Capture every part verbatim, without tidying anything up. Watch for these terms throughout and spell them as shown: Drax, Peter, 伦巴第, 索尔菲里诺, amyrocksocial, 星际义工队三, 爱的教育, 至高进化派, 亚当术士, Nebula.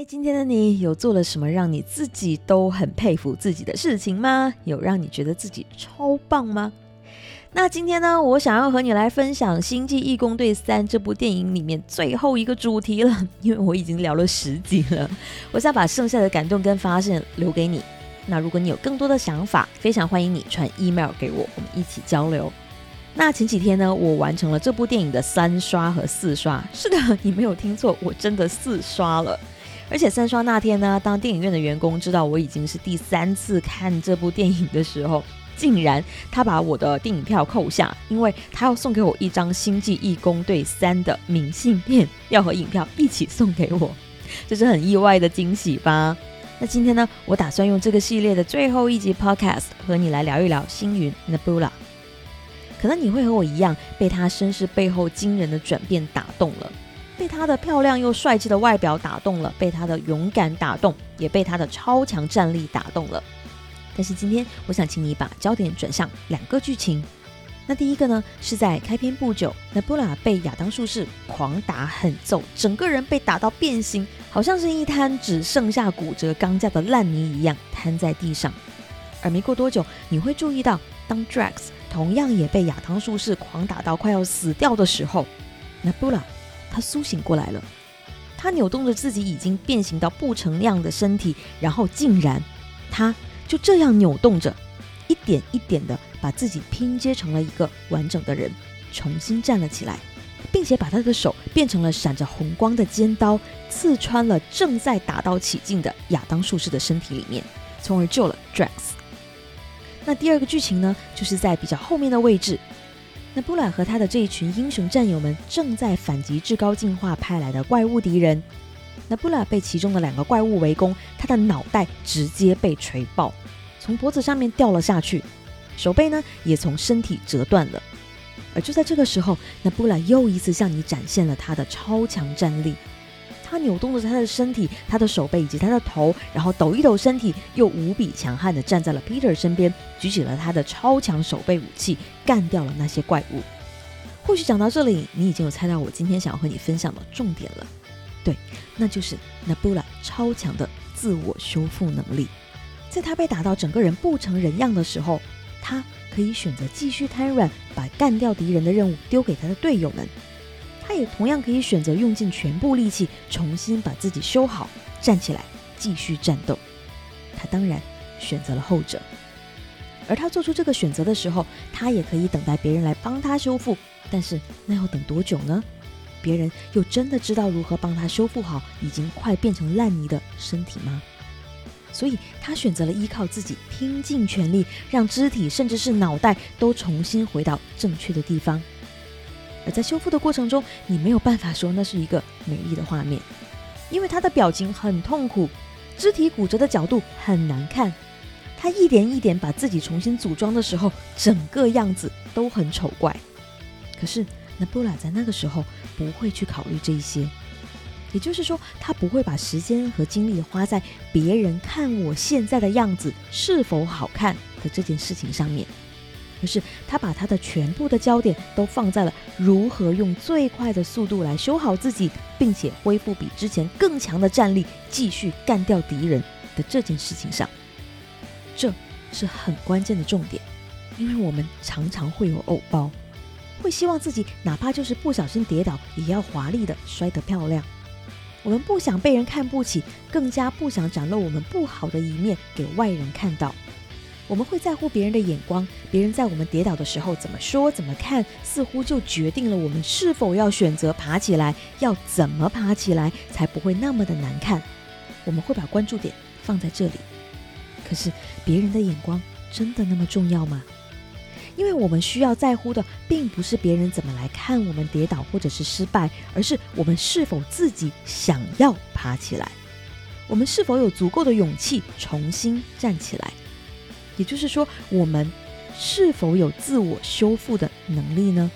嗨，今天的你有做了什么让你自己都很佩服自己的事情吗？有让你觉得自己超棒吗？那今天呢，我想要和你来分享《星际义工队三》这部电影里面最后一个主题了，因为我已经聊了十集了，我想把剩下的感动跟发现留给你。那如果你有更多的想法，非常欢迎你传 email 给我，我们一起交流。那前几天呢，我完成了这部电影的三刷和四刷。是的，你没有听错，我真的四刷了。而且三刷那天呢，当电影院的员工知道我已经是第三次看这部电影的时候，竟然他把我的电影票扣下，因为他要送给我一张《星际义工队三》的明信片，要和影票一起送给我，这是很意外的惊喜吧。那今天呢，我打算用这个系列的最后一集 podcast 和你来聊一聊星云 Nebula。 可能你会和我一样被他身世背后惊人的转变打动了，被他的漂亮又帅气的外表打动了，被他的勇敢打动，也被他的超强战力打动了。但是今天我想请你把焦点转向两个剧情。那第一个呢，是在开篇不久， Nebula 被亚当术士狂打狠揍，整个人被打到变形，好像是一滩只剩下骨折钢架的烂泥一样摊在地上。而没过多久，你会注意到当 Drax 同样也被亚当术士狂打到快要死掉的时候， Nebula 她苏醒过来了，她扭动着自己已经变形到不成样的身体，然后竟然她就这样扭动着，一点一点的把自己拼接成了一个完整的人，重新站了起来，并且把他的手变成了闪着红光的尖刀，刺穿了正在打到起劲的亚当术士的身体里面，从而救了 Drax。 那第二个剧情呢，就是在比较后面的位置，那Nebula和他的这一群英雄战友们正在反击至高进化派来的怪物敌人。Nebula 被其中的两个怪物围攻，他的脑袋直接被锤爆，从脖子上面掉了下去，手背呢也从身体折断了。而就在这个时候， Nebula 又一次向你展现了他的超强战力，他扭动着他的身体，他的手背以及他的头，然后抖一抖身体，又无比强悍地站在了 Peter 身边，举起了他的超强手背武器，干掉了那些怪物。或许讲到这里，你已经有猜到我今天想要和你分享的重点了。对，那就是 Nebula 超强的自我修复能力。在他被打到整个人不成人样的时候，他可以选择继续瘫软，把干掉敌人的任务丢给他的队友们，他也同样可以选择用尽全部力气重新把自己修好，站起来继续战斗。他当然选择了后者。而他做出这个选择的时候，他也可以等待别人来帮他修复，但是那要等多久呢？别人又真的知道如何帮他修复好已经快变成烂泥的身体吗？所以他选择了依靠自己，拼尽全力让肢体甚至是脑袋都重新回到正确的地方。而在修复的过程中，你没有办法说那是一个美丽的画面，因为他的表情很痛苦，肢体骨折的角度很难看，他一点一点把自己重新组装的时候，整个样子都很丑怪。可是Nebula 在那个时候不会去考虑这一些，也就是说，他不会把时间和精力花在别人看我现在的样子是否好看的这件事情上面，而是他把他的全部的焦点都放在了如何用最快的速度来修好自己，并且恢复比之前更强的战力，继续干掉敌人的这件事情上。这是很关键的重点，因为我们常常会有偶包，会希望自己哪怕就是不小心跌倒，也要华丽的摔得漂亮。我们不想被人看不起，更加不想展露我们不好的一面给外人看到。我们会在乎别人的眼光，别人在我们跌倒的时候怎么说怎么看，似乎就决定了我们是否要选择爬起来，要怎么爬起来才不会那么的难看。我们会把关注点放在这里。可是别人的眼光真的那么重要吗？因为我们需要在乎的并不是别人怎么来看我们跌倒或者是失败，而是我们是否自己想要爬起来，我们是否有足够的勇气重新站起来。也就是说，我们是否有自我修复的能力呢？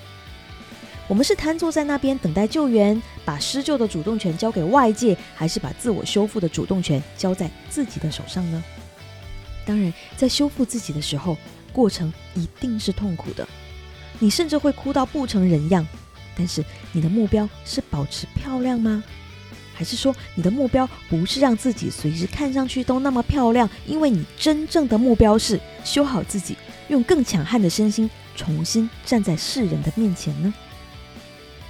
我们是瘫坐在那边等待救援，把施救的主动权交给外界，还是把自我修复的主动权交在自己的手上呢？当然，在修复自己的时候，过程一定是痛苦的，你甚至会哭到不成人样，但是你的目标是保持漂亮吗？还是说你的目标不是让自己随时看上去都那么漂亮，因为你真正的目标是修好自己，用更强悍的身心重新站在世人的面前呢？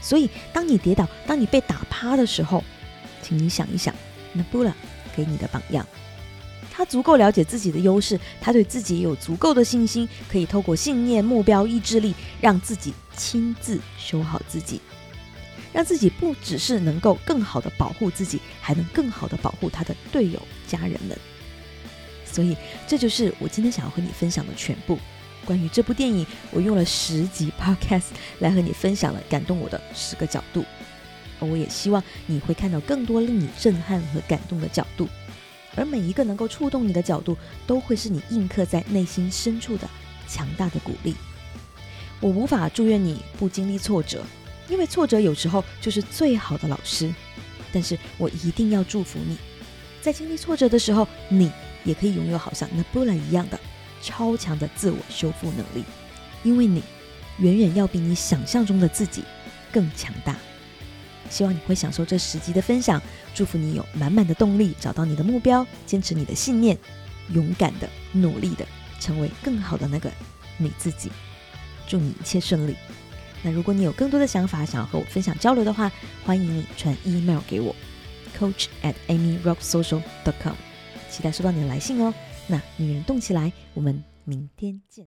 所以当你跌倒，当你被打趴的时候，请你想一想 Nebula 给你的榜样。他足够了解自己的优势，他对自己也有足够的信心，可以透过信念、目标、意志力，让自己亲自修好自己，让自己不只是能够更好的保护自己，还能更好的保护他的队友、家人们。所以这就是我今天想要和你分享的全部。关于这部电影，我用了十集 podcast 来和你分享了感动我的十个角度，而我也希望你会看到更多令你震撼和感动的角度，而每一个能够触动你的角度，都会是你印刻在内心深处的强大的鼓励。我无法祝愿你不经历挫折，因为挫折有时候就是最好的老师，但是我一定要祝福你，在经历挫折的时候，你也可以拥有好像 Nebula 一样的超强的自我修复能力，因为你远远要比你想象中的自己更强大。希望你会享受这十集的分享，祝福你有满满的动力，找到你的目标，坚持你的信念，勇敢的、努力的成为更好的那个你自己。祝你一切顺利。那如果你有更多的想法想要和我分享交流的话，欢迎你传 email 给我 coach at amyrocksocial dot com， 期待收到你的来信哦。那女人动起来，我们明天见。